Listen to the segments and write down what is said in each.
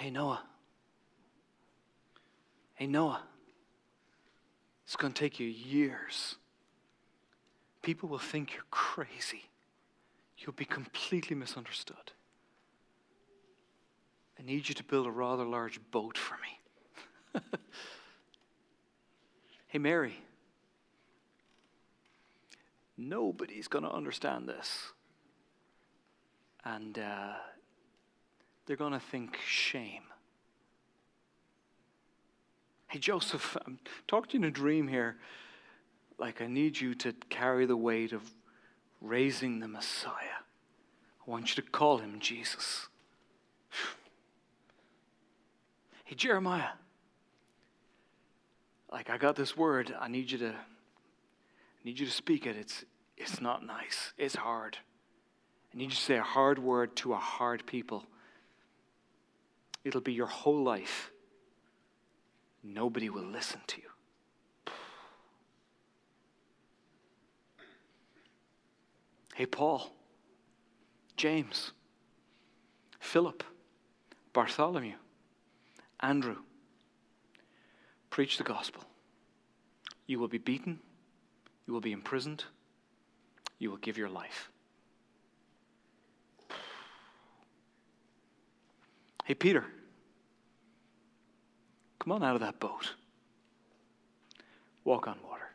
Hey, Noah, it's going to take you years. People will think you're crazy. You'll be completely misunderstood. I need you to build a rather large boat for me. Hey, Mary, nobody's going to understand this. And they're going to think shame. Hey, Joseph, I'm talking to you in a dream here. Like, I need you to carry the weight of raising the Messiah. I want you to call him Jesus. Hey, Jeremiah, like, I got this word. I need you to speak it. It's not nice. It's hard. I need you to say a hard word to a hard people. It'll be your whole life. Nobody will listen to you. Hey, Paul, James, Philip, Bartholomew, Andrew, preach the gospel. You will be beaten. You will be imprisoned. You will give your life. Hey, Peter, come on out of that boat. Walk on water.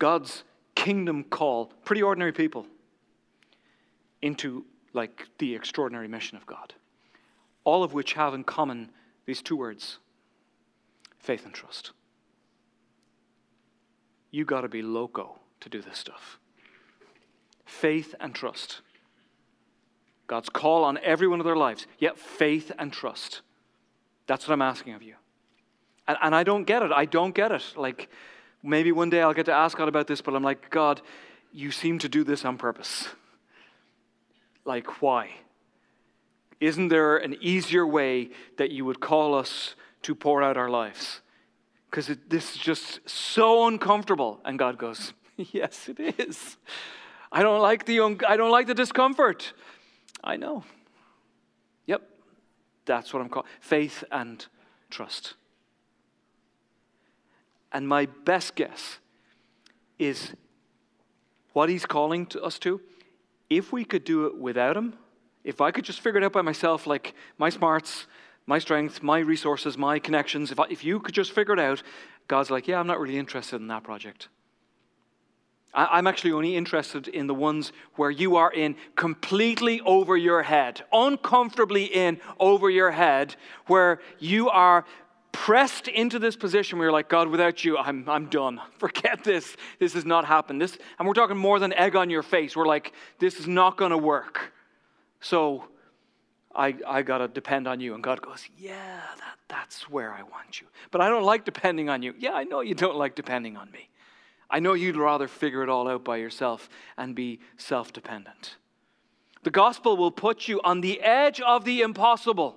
God's kingdom call, pretty ordinary people, into like the extraordinary mission of God. All of which have in common these two words, faith and trust. You got to be loco to do this stuff. Faith and trust. God's call on every one of their lives. Yet faith and trust. That's what I'm asking of you. And I don't get it. Like, maybe one day I'll get to ask God about this, but I'm like, God, you seem to do this on purpose. Like, why? Isn't there an easier way that you would call us to pour out our lives? Because this is just so uncomfortable. And God goes, yes, it is. I don't like the discomfort. I know. Yep. That's what I'm calling. Faith and trust. And my best guess is what he's calling to us to, if we could do it without him, if I could just figure it out by myself, like my smarts, my strength, my resources, my connections, if you could just figure it out, God's like, yeah, I'm not really interested in that project. I'm actually only interested in the ones where you are in completely over your head, uncomfortably in over your head, where you are pressed into this position where you're like, God, without you, I'm done. Forget this. This has not happened. And we're talking more than egg on your face. We're like, this is not going to work. So I got to depend on you. And God goes, yeah, that's where I want you. But I don't like depending on you. Yeah, I know you don't like depending on me. I know you'd rather figure it all out by yourself and be self-dependent. The gospel will put you on the edge of the impossible.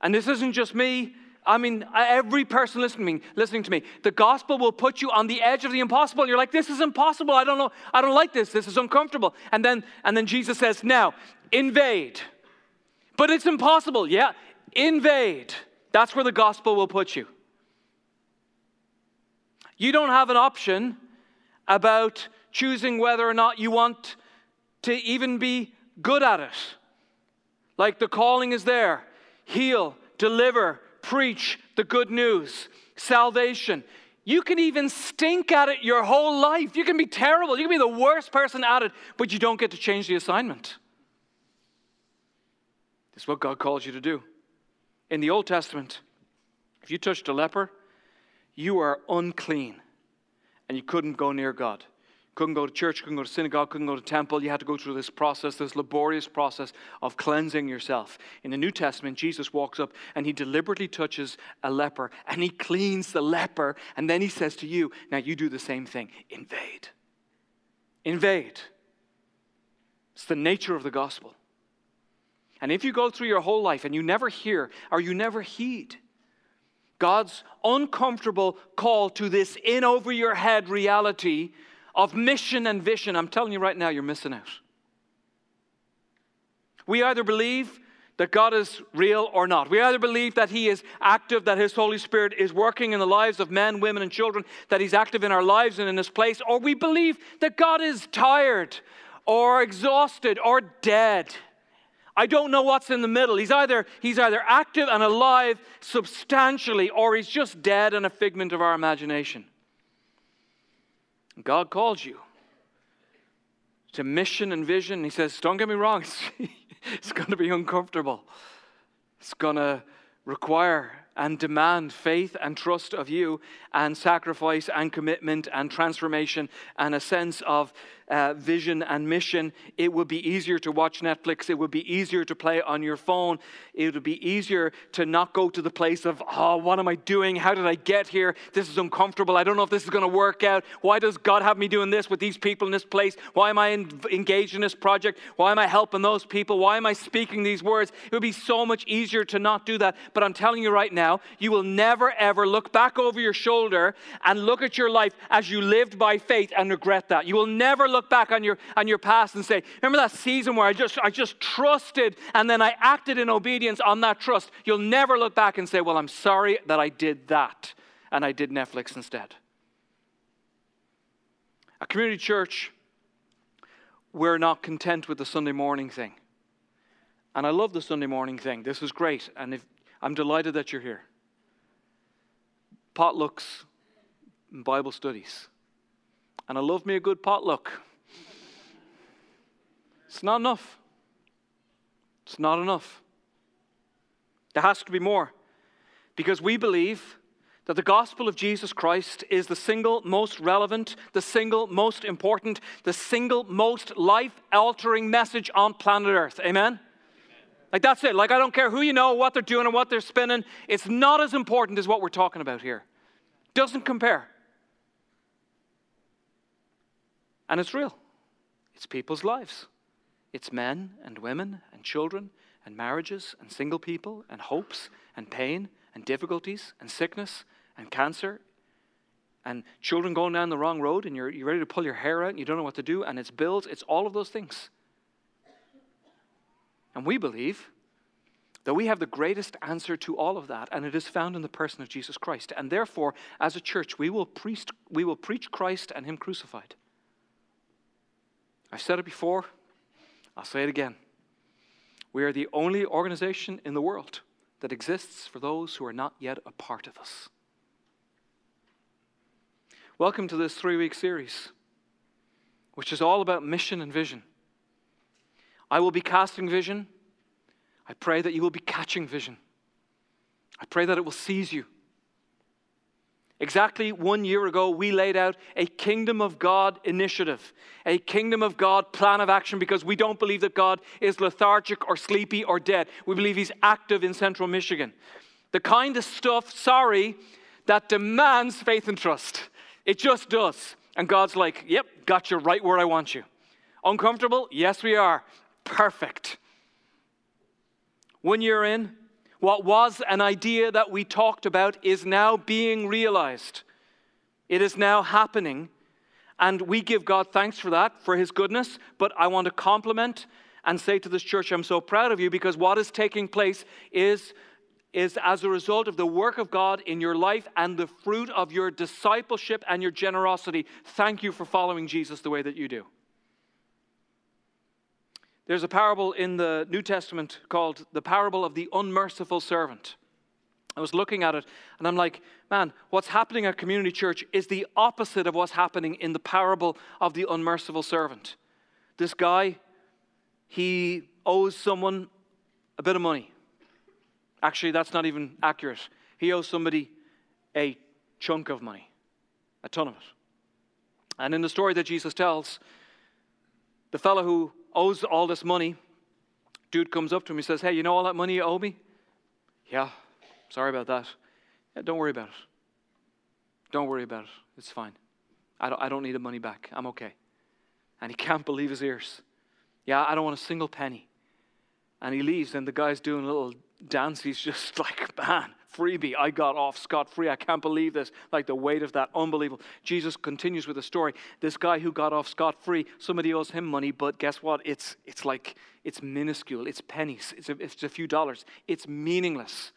And this isn't just me. I mean, every person listening to me, the gospel will put you on the edge of the impossible. And you're like, this is impossible. I don't know. I don't like this. This is uncomfortable. And then Jesus says, now, invade. But it's impossible. Yeah, invade. That's where the gospel will put you. You don't have an option about choosing whether or not you want to even be good at it. Like, the calling is there. Heal, deliver, preach the good news, salvation. You can even stink at it your whole life. You can be terrible. You can be the worst person at it, but you don't get to change the assignment. This is what God calls you to do. In the Old Testament, if you touched a leper, you are unclean, and you couldn't go near God. Couldn't go to church, couldn't go to synagogue, couldn't go to temple. You had to go through this process, this laborious process of cleansing yourself. In the New Testament, Jesus walks up and he deliberately touches a leper and he cleans the leper. And then he says to you, now you do the same thing. Invade. Invade. It's the nature of the gospel. And if you go through your whole life and you never hear or you never heed God's uncomfortable call to this in over your head reality of mission and vision, I'm telling you right now, you're missing out. We either believe that God is real or not. We either believe that He is active, that His Holy Spirit is working in the lives of men, women, and children, that He's active in our lives and in this place, or we believe that God is tired or exhausted or dead. I don't know what's in the middle. He's either active and alive substantially, or He's just dead and a figment of our imagination. God calls you to mission and vision. He says, don't get me wrong, it's going to be uncomfortable. It's going to require and demand faith and trust of you, and sacrifice and commitment and transformation and a sense of vision and mission. It would be easier to watch Netflix. It would be easier to play on your phone. It would be easier to not go to the place of, oh, what am I doing? How did I get here? This is uncomfortable. I don't know if this is going to work out. Why does God have me doing this with these people in this place? Why am I engaged in this project? Why am I helping those people? Why am I speaking these words? It would be so much easier to not do that. But I'm telling you right now, you will never ever look back over your shoulder and look at your life as you lived by faith and regret that. You will never look back on your past and say, remember that season where I just trusted and then I acted in obedience on that trust. You'll never look back and say, well, I'm sorry that I did that and I did Netflix instead. A community church, we're not content with the Sunday morning thing. And I love the Sunday morning thing. This is great. And if I'm delighted that you're here. Potlucks and Bible studies. And I love me a good potluck. It's not enough. It's not enough. There has to be more. Because we believe that the gospel of Jesus Christ is the single most relevant, the single most important, the single most life-altering message on planet Earth. Amen? Like, that's it. Like, I don't care who you know, what they're doing, and what they're spinning. It's not as important as what we're talking about here. Doesn't compare. And it's real. It's people's lives. It's men and women and children and marriages and single people and hopes and pain and difficulties and sickness and cancer and children going down the wrong road and you're ready to pull your hair out and you don't know what to do, and it's bills. It's all of those things. And we believe that we have the greatest answer to all of that, and it is found in the person of Jesus Christ. And therefore, as a church, we will preach Christ and Him crucified. I've said it before. I'll say it again. We are the only organization in the world that exists for those who are not yet a part of us. Welcome to this 3-week series, which is all about mission and vision. I will be casting vision. I pray that you will be catching vision. I pray that it will seize you. Exactly 1 year ago, we laid out a Kingdom of God initiative, a Kingdom of God plan of action, because we don't believe that God is lethargic or sleepy or dead. We believe He's active in Central Michigan. The kind of stuff, sorry, that demands faith and trust. It just does. And God's like, yep, got you right where I want you. Uncomfortable? Yes, we are. Perfect. 1 year in, what was an idea that we talked about is now being realized. It is now happening. And we give God thanks for that, for His goodness. But I want to compliment and say to this church, I'm so proud of you, because what is taking place is as a result of the work of God in your life and the fruit of your discipleship and your generosity. Thank you for following Jesus the way that you do. There's a parable in the New Testament called the parable of the unmerciful servant. I was looking at it and I'm like, man, what's happening at community church is the opposite of what's happening in the parable of the unmerciful servant. This guy, he owes someone a bit of money. Actually, that's not even accurate. He owes somebody a chunk of money, a ton of it. And in the story that Jesus tells, the fellow who owes all this money, dude comes up to him, he says, hey, you know all that money you owe me? Yeah, sorry about that. Yeah, don't worry about it. Don't worry about it. It's fine. I don't need the money back. I'm okay. And he can't believe his ears. Yeah, I don't want a single penny. And he leaves, and the guy's doing a little dance. He's just like, man, freebie. I got off scot-free. I can't believe this. Like the weight of that, unbelievable. Jesus continues with the story. This guy who got off scot-free, somebody owes him money, but guess what? It's like, it's minuscule. It's pennies. It's a few dollars. It's meaningless.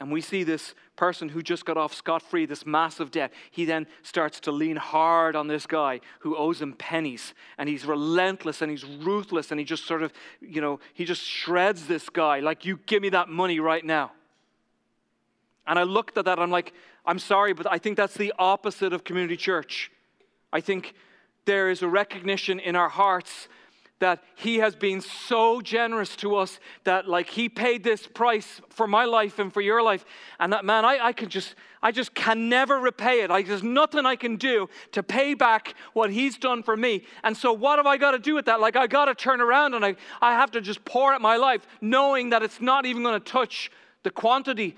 And we see this person who just got off scot-free, this massive debt. He then starts to lean hard on this guy who owes him pennies. And he's relentless and he's ruthless and he just sort of, you know, he just shreds this guy. Like, you give me that money right now. And I looked at that, I'm like, I'm sorry, but I think that's the opposite of community church. I think there is a recognition in our hearts that he has been so generous to us that, like, he paid this price for my life and for your life. And that, man, I just can never repay it. There's nothing I can do to pay back what he's done for me. And so what have I got to do with that? Like, I got to turn around and I have to just pour out my life knowing that it's not even going to touch the quantity,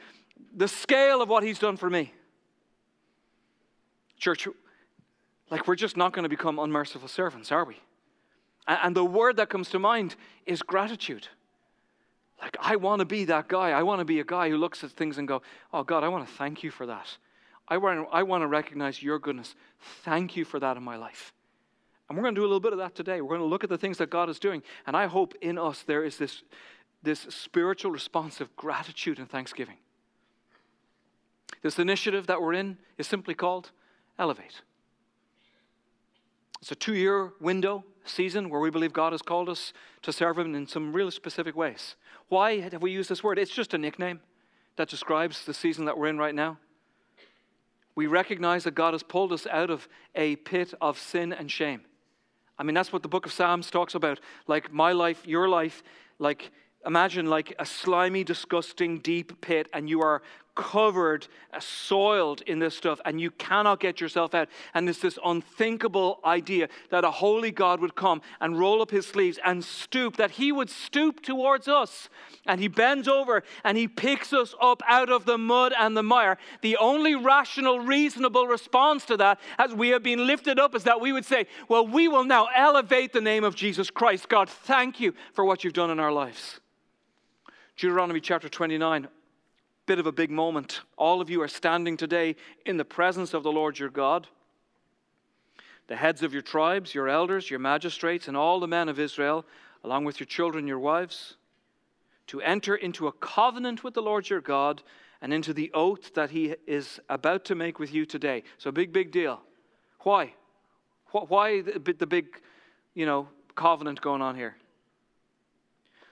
the scale of what he's done for me. Church, like, we're just not going to become unmerciful servants, are we? And the word that comes to mind is gratitude. Like, I want to be that guy. I want to be a guy who looks at things and go, oh, God, I want to thank you for that. I want to recognize your goodness. Thank you for that in my life. And we're going to do a little bit of that today. We're going to look at the things that God is doing. And I hope in us there is this spiritual response of gratitude and thanksgiving. This initiative that we're in is simply called Elevate. It's a 2-year window season where we believe God has called us to serve him in some really specific ways. Why have we used this word? It's just a nickname that describes the season that we're in right now. We recognize that God has pulled us out of a pit of sin and shame. I mean, that's what the book of Psalms talks about. Like, my life, your life, like, imagine like a slimy, disgusting, deep pit, and you are covered, soiled in this stuff, and you cannot get yourself out. And it's this unthinkable idea that a holy God would come and roll up his sleeves and stoop, that he would stoop towards us. And he bends over and he picks us up out of the mud and the mire. The only rational, reasonable response to that, as we have been lifted up, is that we would say, well, we will now elevate the name of Jesus Christ. God, thank you for what you've done in our lives. Deuteronomy chapter 29, bit of a big moment. All of you are standing today in the presence of the Lord your God. The heads of your tribes, your elders, your magistrates, and all the men of Israel, along with your children, your wives, to enter into a covenant with the Lord your God and into the oath that he is about to make with you today. So big deal. Why? Why the big, you know, covenant going on here?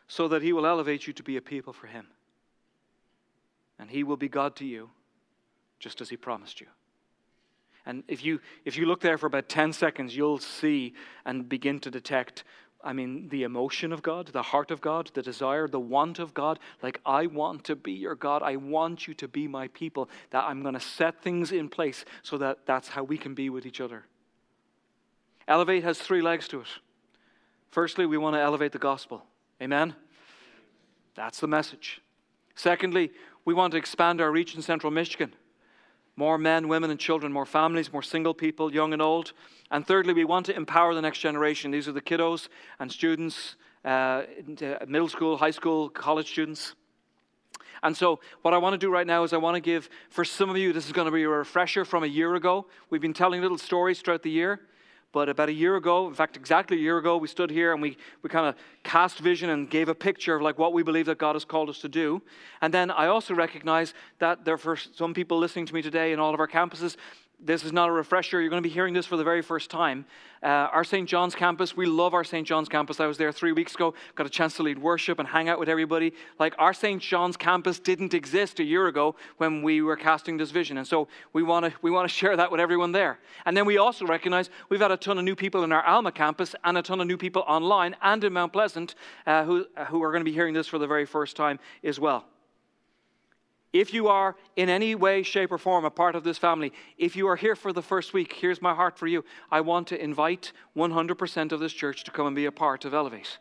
So that he will elevate you to be a people for him. And he will be God to you, just as he promised you. And if you look there for about 10 seconds, you'll see and begin to detect, I mean, the emotion of God, the heart of God, the desire, the want of God. Like, I want to be your God. I want you to be my people. That I'm going to set things in place so that that's how we can be with each other. Elevate has 3 legs to it. Firstly, we want to elevate the gospel. Amen? That's the message. Secondly, we want to expand our reach in Central Michigan. More men, women, and children, more families, more single people, young and old. And thirdly, we want to empower the next generation. These are the kiddos and students, middle school, high school, college students. And so what I want to do right now is I want to give, for some of you, this is going to be a refresher from a year ago. We've been telling little stories throughout the year. But about a year ago, in fact, exactly a year ago, we stood here and we kind of cast vision and gave a picture of like what we believe that God has called us to do. And then I also recognize that there for some people listening to me today in all of our campuses, this is not a refresher. You're going to be hearing this for the very first time. Our St. John's campus, we love our St. John's campus. I was there 3 weeks ago, got a chance to lead worship and hang out with everybody. Like, our St. John's campus didn't exist a year ago when we were casting this vision. And so we want to share that with everyone there. And then we also recognize we've had a ton of new people in our Alma campus and a ton of new people online and in Mount Pleasant who are going to be hearing this for the very first time as well. If you are in any way, shape, or form a part of this family, if you are here for the first week, here's my heart for you. I want to invite 100% of this church to come and be a part of Elevate.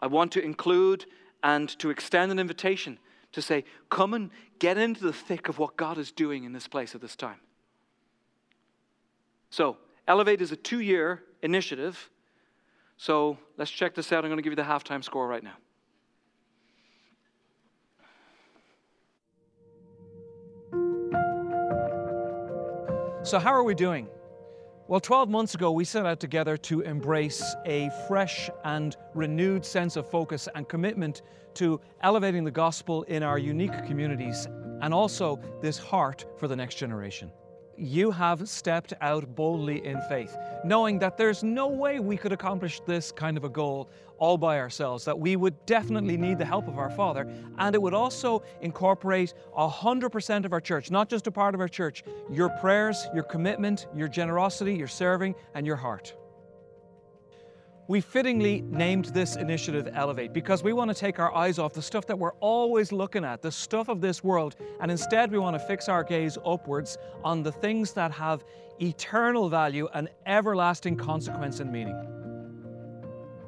I want to include and to extend an invitation to say, come and get into the thick of what God is doing in this place at this time. So, Elevate is a 2-year initiative. So, let's check this out. I'm going to give you the halftime score right now. So how are we doing? Well, 12 months ago, we set out together to embrace a fresh and renewed sense of focus and commitment to elevating the gospel in our unique communities and also this heart for the next generation. You have stepped out boldly in faith, knowing that there's no way we could accomplish this kind of a goal all by ourselves, that we would definitely need the help of our Father, and it would also incorporate 100% of our church, not just a part of our church, your prayers, your commitment, your generosity, your serving, and your heart. We fittingly named this initiative Elevate because we want to take our eyes off the stuff that we're always looking at, the stuff of this world, and instead we want to fix our gaze upwards on the things that have eternal value and everlasting consequence and meaning.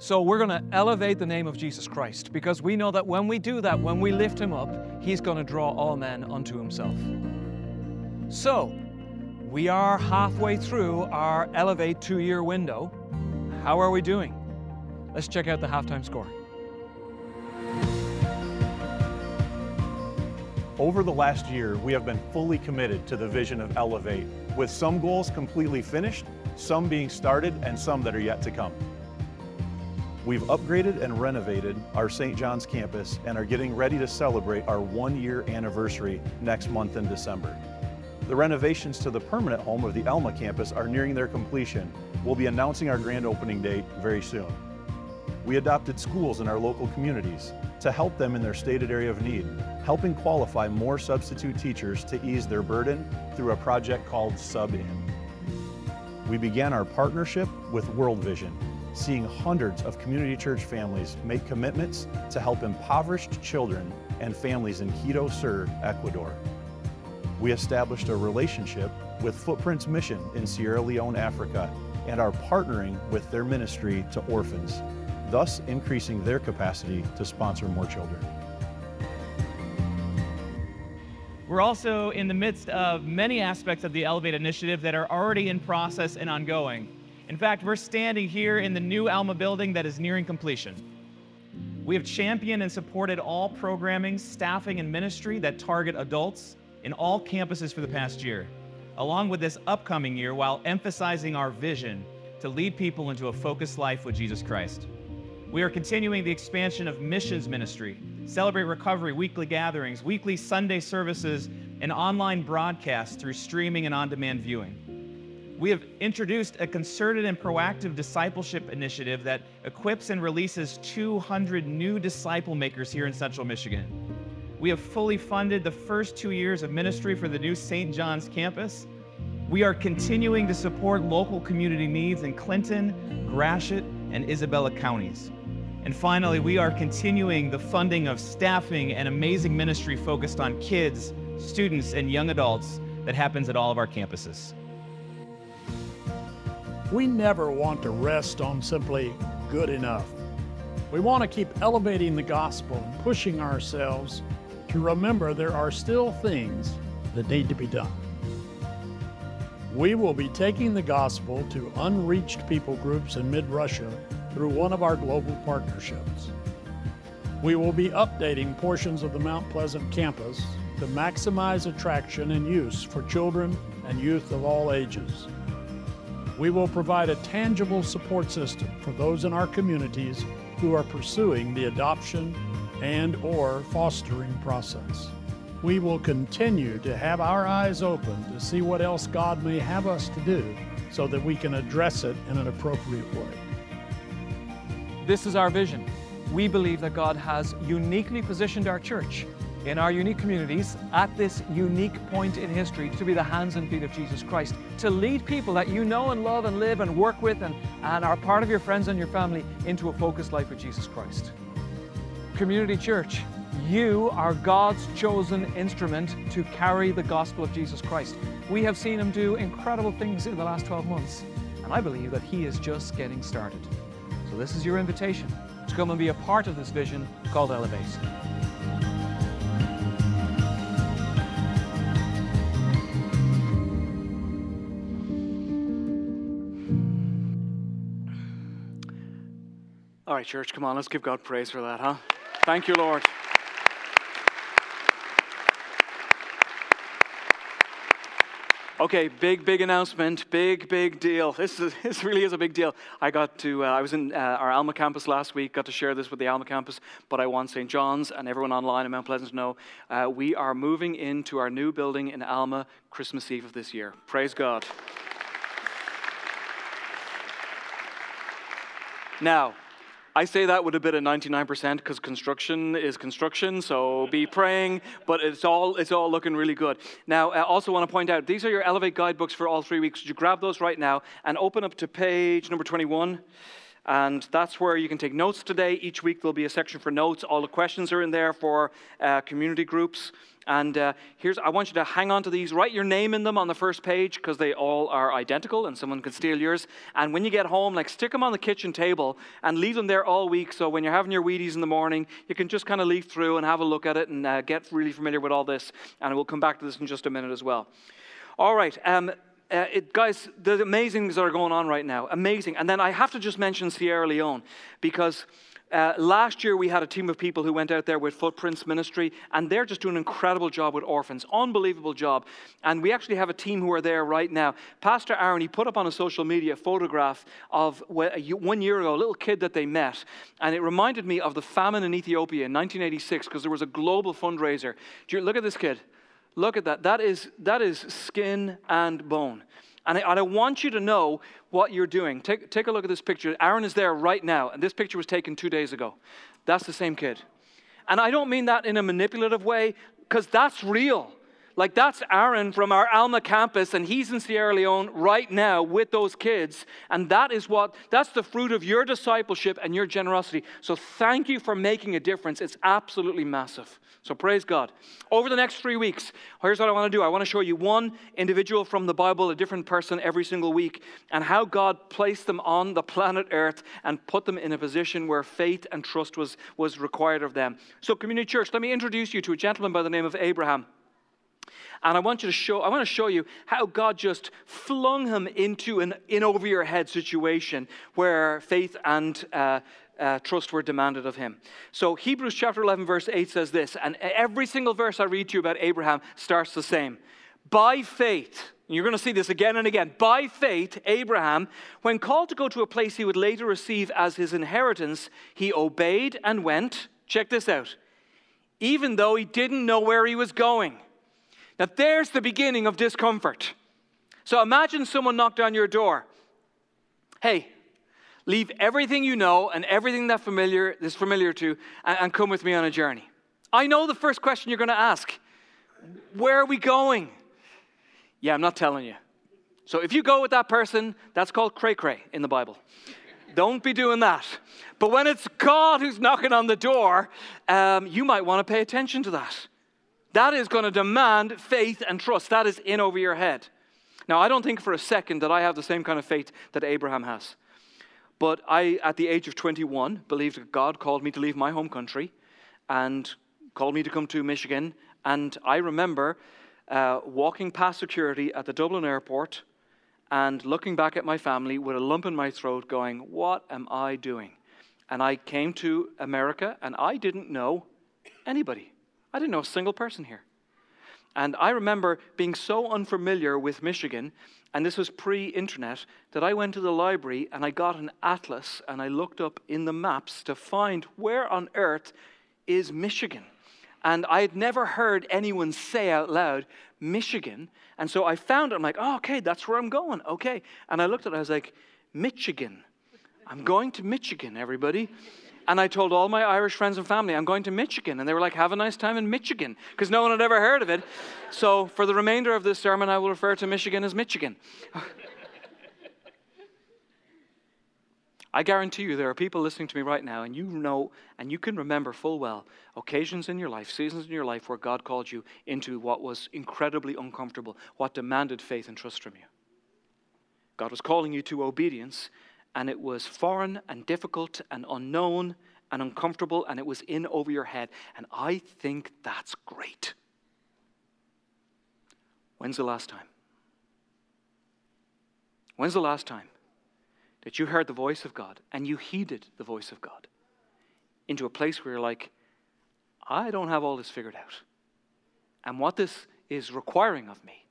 So we're going to elevate the name of Jesus Christ because we know that when we do that, when we lift him up, he's going to draw all men unto himself. So we are halfway through our Elevate 2-year window. How are we doing? Let's check out the halftime score. Over the last year, we have been fully committed to the vision of Elevate, with some goals completely finished, some being started, and some that are yet to come. We've upgraded and renovated our St. John's campus and are getting ready to celebrate our 1-year anniversary next month in December. The renovations to the permanent home of the Alma campus are nearing their completion. We'll be announcing our grand opening date very soon. We adopted schools in our local communities to help them in their stated area of need, helping qualify more substitute teachers to ease their burden through a project called Sub In. We began our partnership with World Vision, seeing hundreds of community church families make commitments to help impoverished children and families in Quito Sur, Ecuador. We established a relationship with Footprints Mission in Sierra Leone, Africa, and are partnering with their ministry to orphans, thus increasing their capacity to sponsor more children. We're also in the midst of many aspects of the Elevate initiative that are already in process and ongoing. In fact, we're standing here in the new Alma building that is nearing completion. We have championed and supported all programming, staffing, and ministry that target adults in all campuses for the past year, along with this upcoming year, while emphasizing our vision to lead people into a focused life with Jesus Christ. We are continuing the expansion of missions ministry, Celebrate Recovery, weekly gatherings, weekly Sunday services, and online broadcasts through streaming and on-demand viewing. We have introduced a concerted and proactive discipleship initiative that equips and releases 200 new disciple makers here in Central Michigan. We have fully funded the first 2 years of ministry for the new St. John's campus. We are continuing to support local community needs in Clinton, Gratiot, and Isabella counties. And finally, we are continuing the funding of staffing and amazing ministry focused on kids, students, and young adults that happens at all of our campuses. We never want to rest on simply good enough. We want to keep elevating the gospel and pushing ourselves to remember there are still things that need to be done. We will be taking the gospel to unreached people groups in mid-Russia through one of our global partnerships. We will be updating portions of the Mount Pleasant campus to maximize attraction and use for children and youth of all ages. We will provide a tangible support system for those in our communities who are pursuing the adoption and or fostering process. We will continue to have our eyes open to see what else God may have us to do so that we can address it in an appropriate way. This is our vision. We believe that God has uniquely positioned our church in our unique communities at this unique point in history to be the hands and feet of Jesus Christ, to lead people that you know and love and live and work with and are part of your friends and your family into a focused life with Jesus Christ. Community Church, you are God's chosen instrument to carry the gospel of Jesus Christ. We have seen him do incredible things in the last 12 months, and I believe that he is just getting started. So this is your invitation to come and be a part of this vision called Elevate. All right, church, come on, let's give God praise for that, huh? Thank you, Lord. Okay, big announcement, big deal. This really is a big deal. I was in our Alma campus last week, got to share this with the Alma campus, but I want St. John's and everyone online in Mount Pleasant to know we are moving into our new building in Alma Christmas Eve of this year. Praise God. Now, I say that with a bit of 99% because construction is construction, so be praying, but it's all looking really good. Now, I also want to point out, these are your Elevate guidebooks for all 3 weeks. You grab those right now and open up to page number 21, and that's where you can take notes today. Each week there'll be a section for notes. All the questions are in there for community groups. And I want you to hang on to these. Write your name in them on the first page because they all are identical and someone could steal yours. And when you get home, stick them on the kitchen table and leave them there all week. So when you're having your Wheaties in the morning, you can just kind of leaf through and have a look at it and get really familiar with all this. And we'll come back to this in just a minute as well. All right. Guys, there's amazing things that are going on right now. Amazing. And then I have to just mention Sierra Leone because... last year, we had a team of people who went out there with Footprints Ministry, and they're just doing an incredible job with orphans. Unbelievable job. And we actually have a team who are there right now. Pastor Aaron, he put up on his social media a photograph of 1 year ago, a little kid that they met, and it reminded me of the famine in Ethiopia in 1986 because there was a global fundraiser. Look at this kid. Look at that. That is skin and bone. And I want you to know what you're doing. Take a look at this picture. Aaron is there right now, and this picture was taken 2 days ago. That's the same kid. And I don't mean that in a manipulative way, because that's real. That's Aaron from our Alma campus, and he's in Sierra Leone right now with those kids. And that's the fruit of your discipleship and your generosity. So thank you for making a difference. It's absolutely massive. So praise God. Over the next 3 weeks, here's what I want to do. I want to show you one individual from the Bible, a different person every single week, and how God placed them on the planet Earth and put them in a position where faith and trust was required of them. So Community Church, let me introduce you to a gentleman by the name of Abraham. And I want to show you how God just flung him into an in-over-your-head situation where faith and trust were demanded of him. So Hebrews chapter 11, verse 8 says this, and every single verse I read to you about Abraham starts the same. By faith, and you're going to see this again and again, by faith, Abraham, when called to go to a place he would later receive as his inheritance, he obeyed and went, check this out, even though he didn't know where he was going. Now, there's the beginning of discomfort. So imagine someone knocked on your door. Hey, leave everything you know and everything that is familiar to and come with me on a journey. I know the first question you're going to ask. Where are we going? Yeah, I'm not telling you. So if you go with that person, that's called cray-cray in the Bible. Don't be doing that. But when it's God who's knocking on the door, you might want to pay attention to that. That is going to demand faith and trust. That is in over your head. Now, I don't think for a second that I have the same kind of faith that Abraham has. But I, at the age of 21, believed that God called me to leave my home country and called me to come to Michigan. And I remember walking past security at the Dublin airport and looking back at my family with a lump in my throat going, what am I doing? And I came to America and I didn't know anybody. I didn't know a single person here. And I remember being so unfamiliar with Michigan, and this was pre-internet, that I went to the library and I got an atlas and I looked up in the maps to find where on earth is Michigan. And I had never heard anyone say out loud, Michigan. And so I found it. I'm like, oh, okay, that's where I'm going. Okay. And I looked at it. I was like, Michigan. I'm going to Michigan, everybody. And I told all my Irish friends and family, I'm going to Michigan. And they were like, have a nice time in Michigan, because no one had ever heard of it. So for the remainder of this sermon, I will refer to Michigan as Michigan. I guarantee you there are people listening to me right now, and you know, and you can remember full well, occasions in your life, seasons in your life where God called you into what was incredibly uncomfortable, what demanded faith and trust from you. God was calling you to obedience, and it was foreign and difficult and unknown and uncomfortable, and it was in over your head. And I think that's great. When's the last time? When's the last time that you heard the voice of God and you heeded the voice of God into a place where you're like, I don't have all this figured out. And what this is requiring of me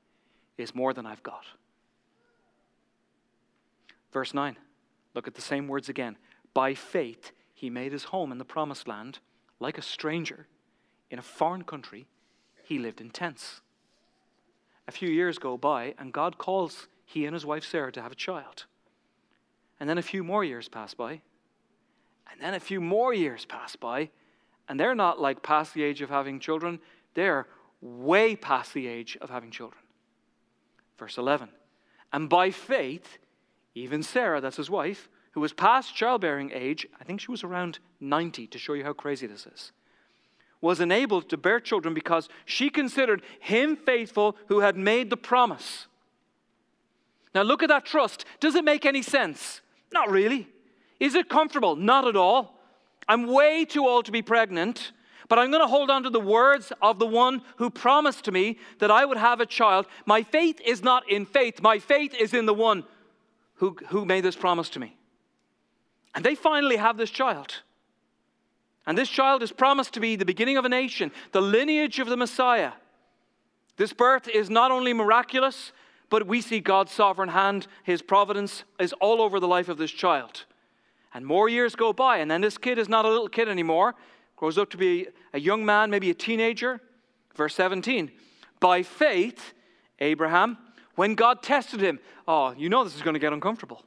is more than I've got. Verse 9, look at the same words again. By faith, he made his home in the promised land. Like a stranger in a foreign country, he lived in tents. A few years go by, and God calls he and his wife Sarah to have a child. And then a few more years pass by. And then a few more years pass by. And they're not like past the age of having children. They're way past the age of having children. Verse 11. And by faith, even Sarah, that's his wife, who was past childbearing age, I think she was around 90, to show you how crazy this is, was enabled to bear children because she considered him faithful who had made the promise. Now look at that trust. Does it make any sense? Not really. Is it comfortable? Not at all. I'm way too old to be pregnant, but I'm going to hold on to the words of the one who promised to me that I would have a child. My faith is not in faith. My faith is in the one who made this promise to me. And they finally have this child. And this child is promised to be the beginning of a nation, the lineage of the Messiah. This birth is not only miraculous, but we see God's sovereign hand, his providence is all over the life of this child. And more years go by, and then this kid is not a little kid anymore. Grows up to be a young man, maybe a teenager. Verse 17, by faith, Abraham, when God tested him, oh, you know this is going to get uncomfortable.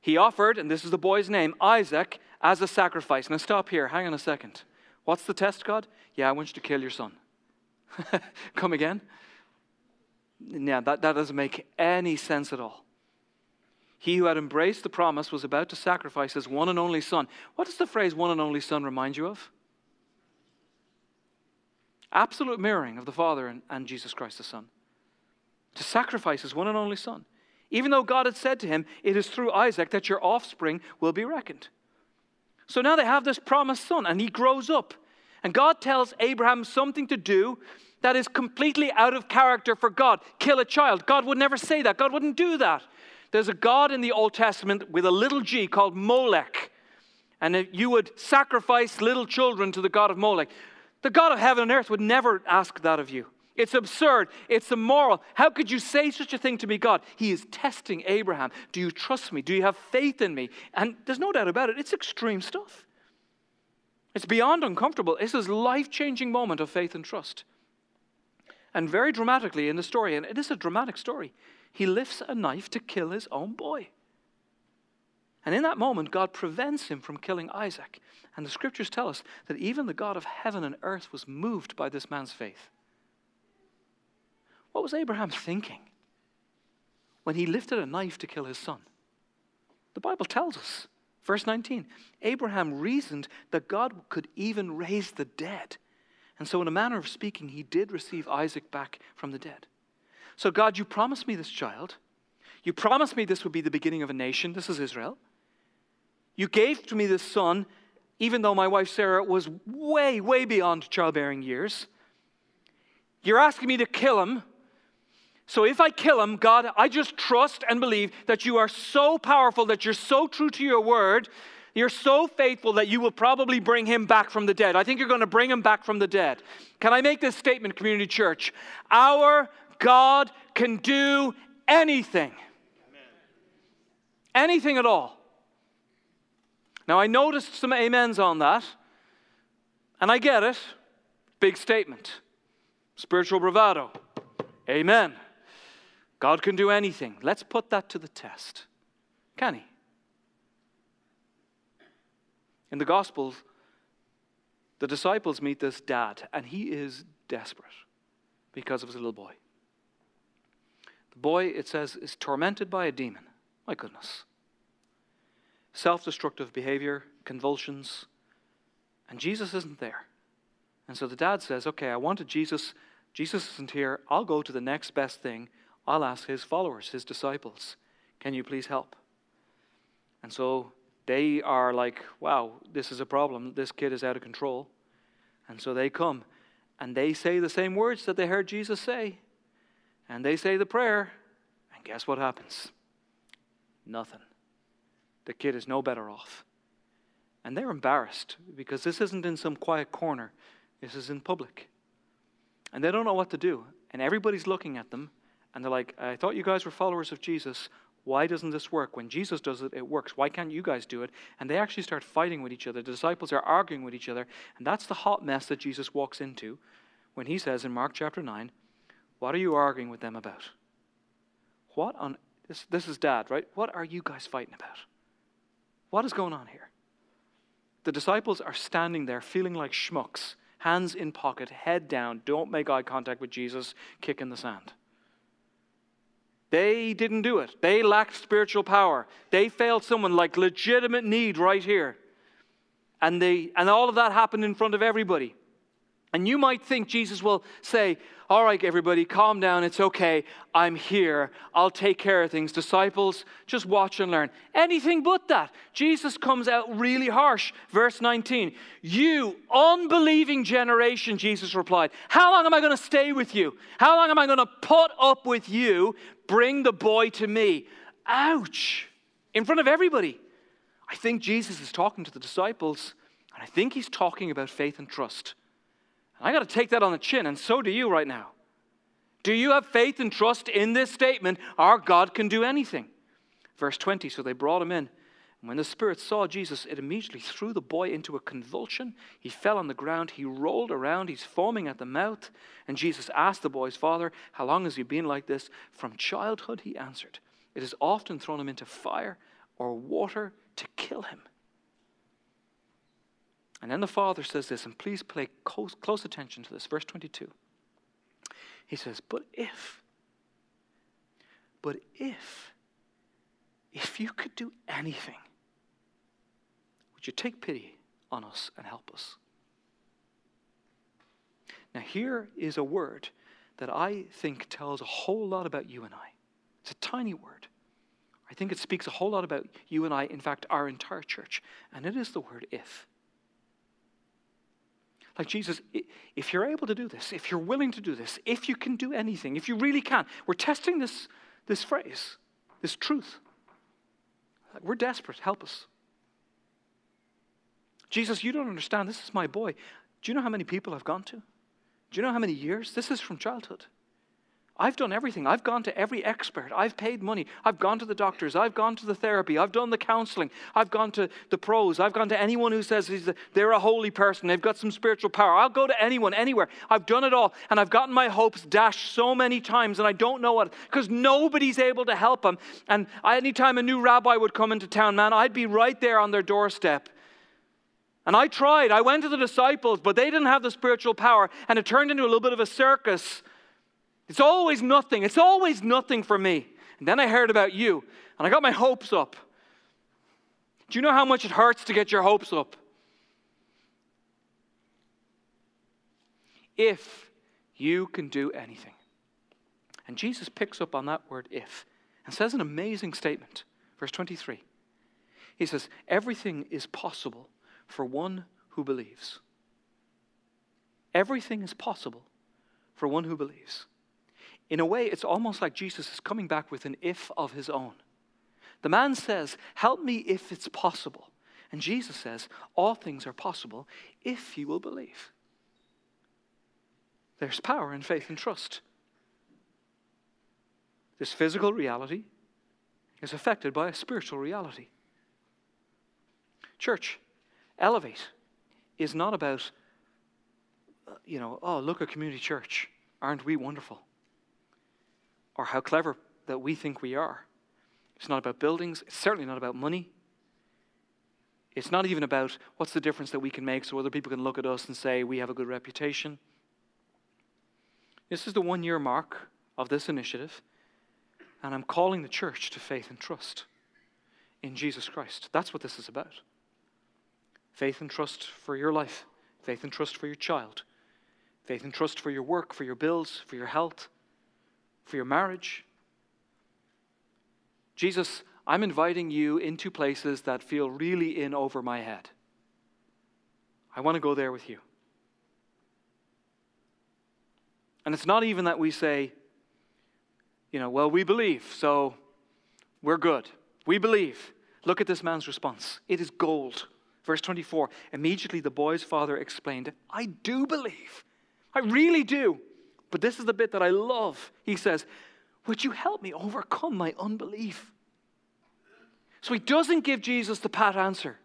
He offered, and this is the boy's name, Isaac, as a sacrifice. Now stop here. Hang on a second. What's the test, God? Yeah, I want you to kill your son. Come again? Yeah, that doesn't make any sense at all. He who had embraced the promise was about to sacrifice his one and only son. What does the phrase one and only son remind you of? Absolute mirroring of the Father and Jesus Christ the Son. To sacrifice his one and only son. Even though God had said to him, it is through Isaac that your offspring will be reckoned. So now they have this promised son, and he grows up. And God tells Abraham something to do that is completely out of character for God. Kill a child. God would never say that. God wouldn't do that. There's a God in the Old Testament with a little g called Molech. And you would sacrifice little children to the God of Molech. The God of heaven and earth would never ask that of you. It's absurd. It's immoral. How could you say such a thing to me, God? He is testing Abraham. Do you trust me? Do you have faith in me? And there's no doubt about it. It's extreme stuff. It's beyond uncomfortable. It's this life-changing moment of faith and trust. And very dramatically in the story, and it is a dramatic story, he lifts a knife to kill his own boy. And in that moment, God prevents him from killing Isaac. And the scriptures tell us that even the God of heaven and earth was moved by this man's faith. What was Abraham thinking when he lifted a knife to kill his son? The Bible tells us, verse 19, Abraham reasoned that God could even raise the dead. And so in a manner of speaking, he did receive Isaac back from the dead. So God, you promised me this child. You promised me this would be the beginning of a nation. This is Israel. You gave to me this son, even though my wife Sarah was way, way beyond childbearing years. You're asking me to kill him. So if I kill him, God, I just trust and believe that you are so powerful, that you're so true to your word, you're so faithful that you will probably bring him back from the dead. I think you're going to bring him back from the dead. Can I make this statement, Community Church? Our God can do anything. Amen. Anything at all. Now, I noticed some amens on that, and I get it. Big statement. Spiritual bravado. Amen. God can do anything. Let's put that to the test. Can he? In the Gospels, the disciples meet this dad, and he is desperate because of his little boy. The boy, it says, is tormented by a demon. My goodness. Self-destructive behavior, convulsions, and Jesus isn't there. And so the dad says, okay, I wanted Jesus. Jesus isn't here. I'll go to the next best thing. I'll ask his followers, his disciples, can you please help? And so they are like, wow, this is a problem. This kid is out of control. And so they come and they say the same words that they heard Jesus say. And they say the prayer. And guess what happens? Nothing. The kid is no better off. And they're embarrassed because this isn't in some quiet corner. This is in public. And they don't know what to do. And everybody's looking at them. And they're like, I thought you guys were followers of Jesus. Why doesn't this work? When Jesus does it, it works. Why can't you guys do it? And they actually start fighting with each other. The disciples are arguing with each other. And that's the hot mess that Jesus walks into when he says in Mark chapter 9, what are you arguing with them about? What on, this is Dad, right? What are you guys fighting about? What is going on here? The disciples are standing there feeling like schmucks, hands in pocket, head down, don't make eye contact with Jesus, kick in the sand. They didn't do it. They lacked spiritual power. They failed someone like legitimate need right here. And all of that happened in front of everybody. And you might think Jesus will say, all right, everybody, calm down. It's okay. I'm here. I'll take care of things. Disciples, just watch and learn. Anything but that. Jesus comes out really harsh. Verse 19, you unbelieving generation, Jesus replied, how long am I going to stay with you? How long am I going to put up with you? Bring the boy to me. Ouch. In front of everybody. I think Jesus is talking to the disciples, and I think he's talking about faith and trust. I got to take that on the chin, and so do you right now. Do you have faith and trust in this statement? Our God can do anything. Verse 20, so they brought him in. And when the spirit saw Jesus, it immediately threw the boy into a convulsion. He fell on the ground. He rolled around. He's foaming at the mouth. And Jesus asked the boy's father, how long has he been like this? From childhood, he answered. It has often thrown him into fire or water to kill him. And then the father says this, and please pay close attention to this. Verse 22. He says, but if you could do anything, would you take pity on us and help us? Now here is a word that I think tells a whole lot about you and I. It's a tiny word. I think it speaks a whole lot about you and I, in fact, our entire church. And it is the word if. Like, Jesus, if you're able to do this, if you're willing to do this, if you can do anything, if you really can. We're testing this phrase, this truth. Like, we're desperate. Help us. Jesus, you don't understand. This is my boy. Do you know how many people I've gone to? Do you know how many years? This is from childhood. I've done everything. I've gone to every expert. I've paid money. I've gone to the doctors. I've gone to the therapy. I've done the counseling. I've gone to the pros. I've gone to anyone who says they're a holy person. They've got some spiritual power. I'll go to anyone, anywhere. I've done it all. And I've gotten my hopes dashed so many times, and I don't know what, because nobody's able to help them. And anytime a new rabbi would come into town, man, I'd be right there on their doorstep. And I tried. I went to the disciples, but they didn't have the spiritual power. And it turned into a little bit of a circus. It's always nothing. It's always nothing for me. And then I heard about you, and I got my hopes up. Do you know how much it hurts to get your hopes up? If you can do anything. And Jesus picks up on that word if and says an amazing statement. Verse 23. He says, everything is possible for one who believes. Everything is possible for one who believes. In a way, it's almost like Jesus is coming back with an if of his own. The man says, help me if it's possible. And Jesus says, all things are possible if you will believe. There's power in faith and trust. This physical reality is affected by a spiritual reality. Church, Elevate is not about, you know, oh, look, a community church. Aren't we wonderful? Or how clever that we think we are. It's not about buildings. It's certainly not about money. It's not even about what's the difference that we can make so other people can look at us and say we have a good reputation. This is the one-year mark of this initiative, and I'm calling the church to faith and trust in Jesus Christ. That's what this is about. Faith and trust for your life. Faith and trust for your child. Faith and trust for your work, for your bills, for your health, for your marriage. Jesus, I'm inviting you into places that feel really in over my head. I want to go there with you. And it's not even that we say, you know, well, we believe, so we're good. We believe. Look at this man's response. It is gold. Verse 24, immediately the boy's father explained, I do believe. I really do. But this is the bit that I love. He says, Would you help me overcome my unbelief? So he doesn't give Jesus the pat answer.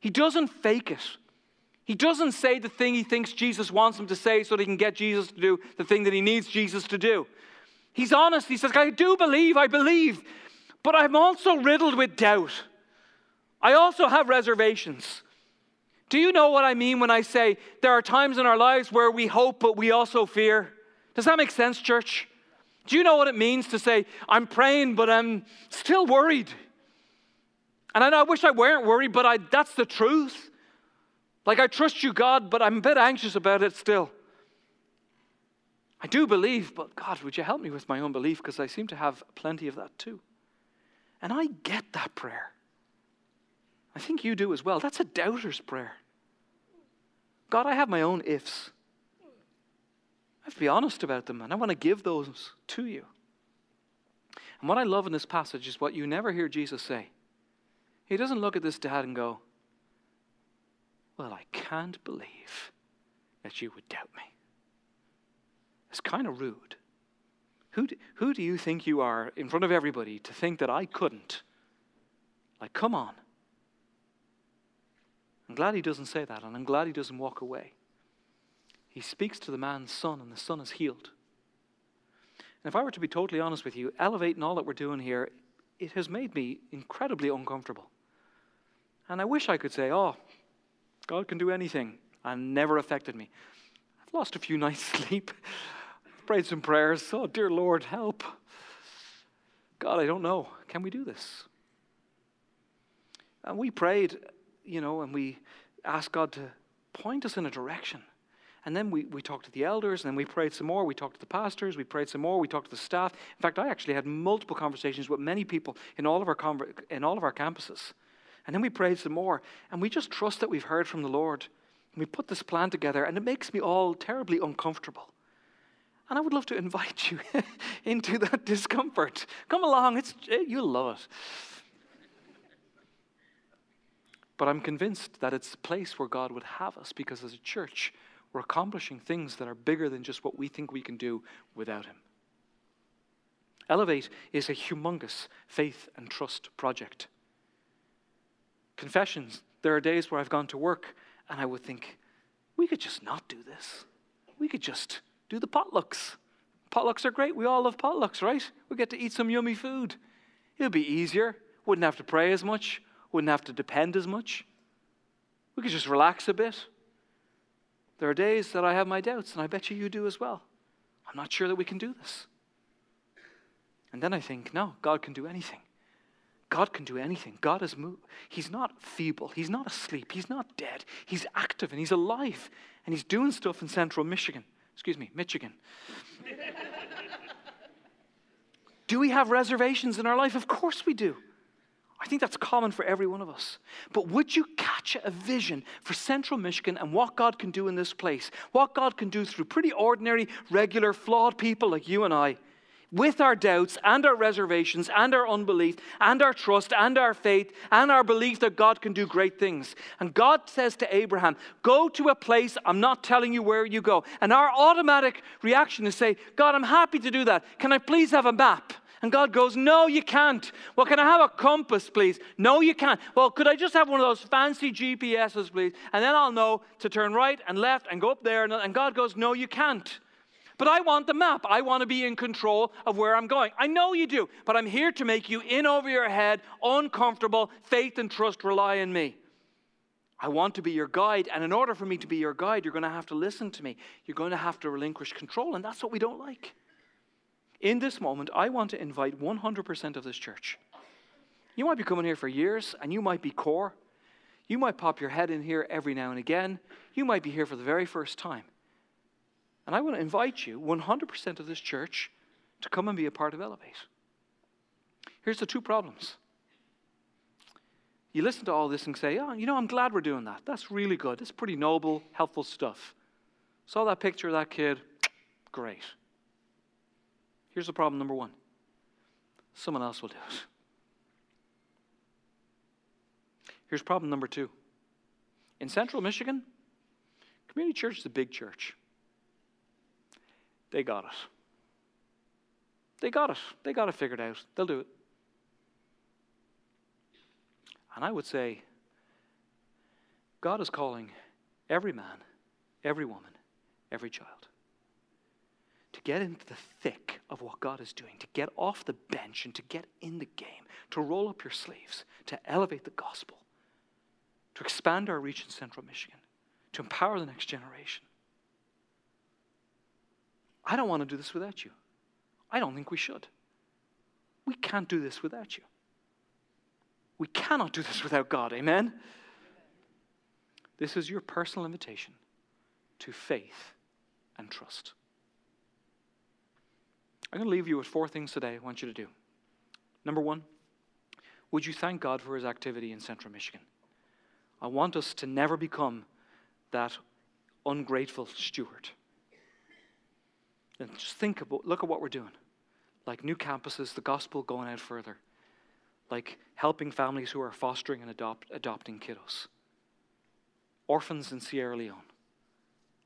He doesn't fake it. He doesn't say the thing he thinks Jesus wants him to say so that he can get Jesus to do the thing that he needs Jesus to do. He's honest. He says, I believe, but I'm also riddled with doubt. I also have reservations. Do you know what I mean when I say there are times in our lives where we hope, but we also fear? Does that make sense, church? Do you know what it means to say, I'm praying, but I'm still worried? And I know I wish I weren't worried, but that's the truth. Like, I trust you, God, but I'm a bit anxious about it still. I do believe, but God, would you help me with my unbelief? Because I seem to have plenty of that too. And I get that prayer. I think you do as well. That's a doubter's prayer. God, I have my own ifs. I have to be honest about them, and I want to give those to you. And what I love in this passage is what you never hear Jesus say. He doesn't look at this dad and go, well, I can't believe that you would doubt me. It's kind of rude. Who do you think you are in front of everybody to think that I couldn't? Like, come on. I'm glad he doesn't say that, and I'm glad he doesn't walk away. He speaks to the man's son, and the son is healed. And if I were to be totally honest with you, Elevate and all that we're doing here, it has made me incredibly uncomfortable. And I wish I could say, oh, God can do anything, and never affected me. I've lost a few nights' sleep. I've prayed some prayers. Oh, dear Lord, help. God, I don't know. Can we do this? And we prayed, and we asked God to point us in a direction. And then we talked to the elders, and then we prayed some more. We talked to the pastors. We prayed some more. We talked to the staff. In fact, I actually had multiple conversations with many people in all of our campuses. And then we prayed some more. And we just trust that we've heard from the Lord. And we put this plan together, and it makes me all terribly uncomfortable. And I would love to invite you into that discomfort. Come along. You'll love it. But I'm convinced that it's a place where God would have us, because as a church, we're accomplishing things that are bigger than just what we think we can do without him. Elevate is a humongous faith and trust project. Confessions. There are days where I've gone to work and I would think, we could just not do this. We could just do the potlucks. Potlucks are great. We all love potlucks, right? We get to eat some yummy food. It'll be easier. Wouldn't have to pray as much. Wouldn't have to depend as much. We could just relax a bit. There are days that I have my doubts, and I bet you do as well. I'm not sure that we can do this. And then I think, no, God can do anything. God can do anything. God is moved. He's not feeble. He's not asleep. He's not dead. He's active, and he's alive. And he's doing stuff in Central Michigan. Excuse me, Michigan. Do we have reservations in our life? Of course we do. I think that's common for every one of us. But would you catch a vision for Central Michigan and what God can do in this place? What God can do through pretty ordinary, regular, flawed people like you and I, with our doubts and our reservations and our unbelief and our trust and our faith and our belief that God can do great things. And God says to Abraham, go to a place, I'm not telling you where you go. And our automatic reaction is say, God, I'm happy to do that. Can I please have a map? And God goes, no, you can't. Well, can I have a compass, please? No, you can't. Well, could I just have one of those fancy GPSs, please? And then I'll know to turn right and left and go up there. And God goes, no, you can't. But I want the map. I want to be in control of where I'm going. I know you do, but I'm here to make you in over your head, uncomfortable, faith and trust, rely on me. I want to be your guide. And in order for me to be your guide, you're going to have to listen to me. You're going to have to relinquish control. And that's what we don't like. In this moment, I want to invite 100% of this church. You might be coming here for years, and you might be core. You might pop your head in here every now and again. You might be here for the very first time. And I want to invite you, 100% of this church, to come and be a part of Elevate. Here's the two problems. You listen to all this and say, oh, I'm glad we're doing that. That's really good. That's pretty noble, helpful stuff. Saw that picture of that kid. Great. Here's the problem number one. Someone else will do it. Here's problem number two. In Central Michigan, Community Church is a big church. They got it. They got it. They got it figured out. They'll do it. And I would say, God is calling every man, every woman, every child to get into the thick of what God is doing, to get off the bench and to get in the game, to roll up your sleeves, to elevate the gospel, to expand our reach in Central Michigan, to empower the next generation. I don't want to do this without you. I don't think we should. We can't do this without you. We cannot do this without God. Amen? This is your personal invitation to faith and trust. I'm going to leave you with four things today I want you to do. Number one, would you thank God for his activity in Central Michigan? I want us to never become that ungrateful steward. And just look at what we're doing. Like new campuses, the gospel going out further. Like helping families who are fostering and adopting kiddos. Orphans in Sierra Leone.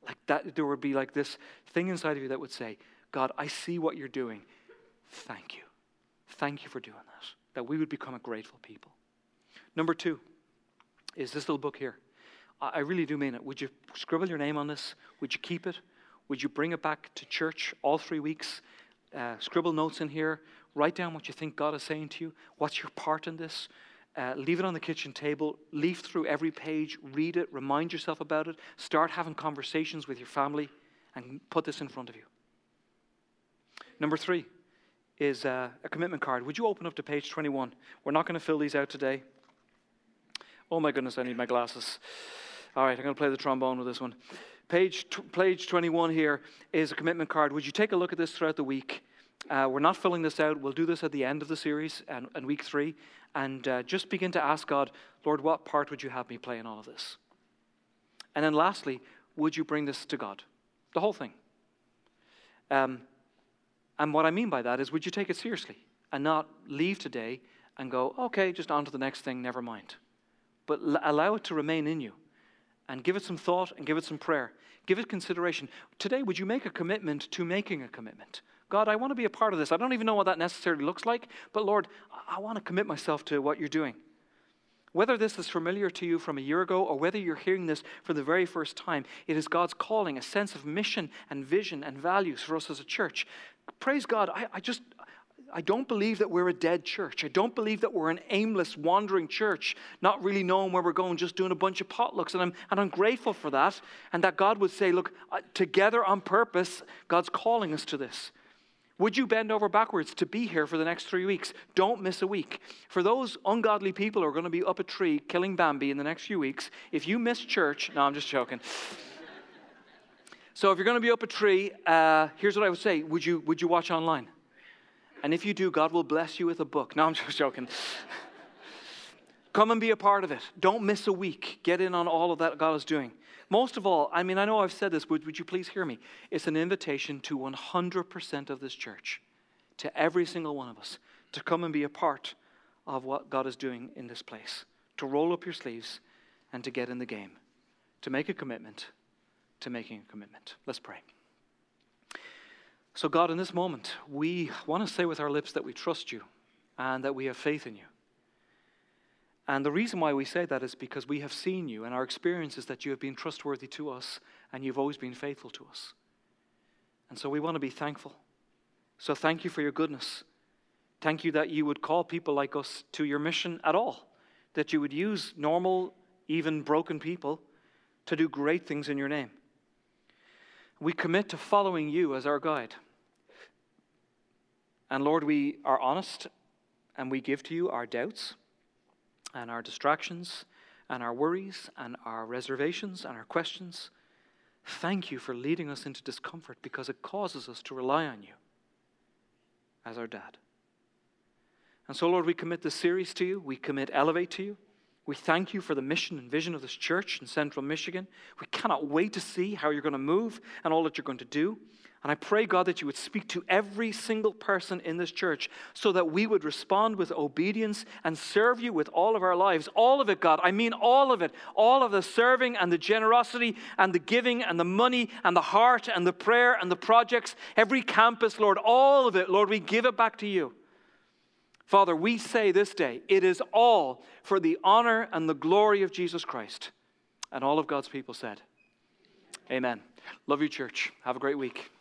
Like that, there would be like this thing inside of you that would say, God, I see what you're doing. Thank you. Thank you for doing that. That we would become a grateful people. Number two is this little book here. I really do mean it. Would you scribble your name on this? Would you keep it? Would you bring it back to church all 3 weeks? Scribble notes in here. Write down what you think God is saying to you. What's your part in this? Leave it on the kitchen table. Leaf through every page. Read it. Remind yourself about it. Start having conversations with your family and put this in front of you. Number three is a commitment card. Would you open up to page 21? We're not going to fill these out today. Oh my goodness, I need my glasses. All right, I'm going to play the trombone with this one. Page 21 here is a commitment card. Would you take a look at this throughout the week? We're not filling this out. We'll do this at the end of the series and week three. And just begin to ask God, Lord, what part would you have me play in all of this? And then lastly, would you bring this to God? The whole thing. And what I mean by that is, would you take it seriously and not leave today and go, okay, just on to the next thing, never mind. But allow it to remain in you and give it some thought and give it some prayer. Give it consideration. Today, would you make a commitment to making a commitment? God, I want to be a part of this. I don't even know what that necessarily looks like, but Lord, I want to commit myself to what you're doing. Whether this is familiar to you from a year ago or whether you're hearing this for the very first time, it is God's calling, a sense of mission and vision and values for us as a church. Praise God. I don't believe that we're a dead church. I don't believe that we're an aimless, wandering church, not really knowing where we're going, just doing a bunch of potlucks. And I'm grateful for that. And that God would say, look, together on purpose, God's calling us to this. Would you bend over backwards to be here for the next 3 weeks? Don't miss a week. For those ungodly people who are going to be up a tree killing Bambi in the next few weeks, if you miss church, no, I'm just joking. So if you're going to be up a tree, here's what I would say. Would you watch online? And if you do, God will bless you with a book. No, I'm just joking. Come and be a part of it. Don't miss a week. Get in on all of that God is doing. Most of all, I mean, I know I've said this, but would you please hear me? It's an invitation to 100% of this church, to every single one of us, to come and be a part of what God is doing in this place, to roll up your sleeves and to get in the game, to make a commitment. To making a commitment. Let's pray. So God, in this moment, we want to say with our lips that we trust you and that we have faith in you. And the reason why we say that is because we have seen you, and our experience is that you have been trustworthy to us and you've always been faithful to us. And so we want to be thankful. So thank you for your goodness. Thank you that you would call people like us to your mission at all, that you would use normal, even broken people to do great things in your name. We commit to following you as our guide. And Lord, we are honest and we give to you our doubts and our distractions and our worries and our reservations and our questions. Thank you for leading us into discomfort because it causes us to rely on you as our dad. And so, Lord, we commit this series to you. We commit Elevate to you. We thank you for the mission and vision of this church in Central Michigan. We cannot wait to see how you're going to move and all that you're going to do. And I pray, God, that you would speak to every single person in this church so that we would respond with obedience and serve you with all of our lives. All of it, God. I mean all of it. All of the serving and the generosity and the giving and the money and the heart and the prayer and the projects. Every campus, Lord, all of it, Lord, we give it back to you. Father, we say this day, it is all for the honor and the glory of Jesus Christ. And all of God's people said, amen. Love you, church. Have a great week.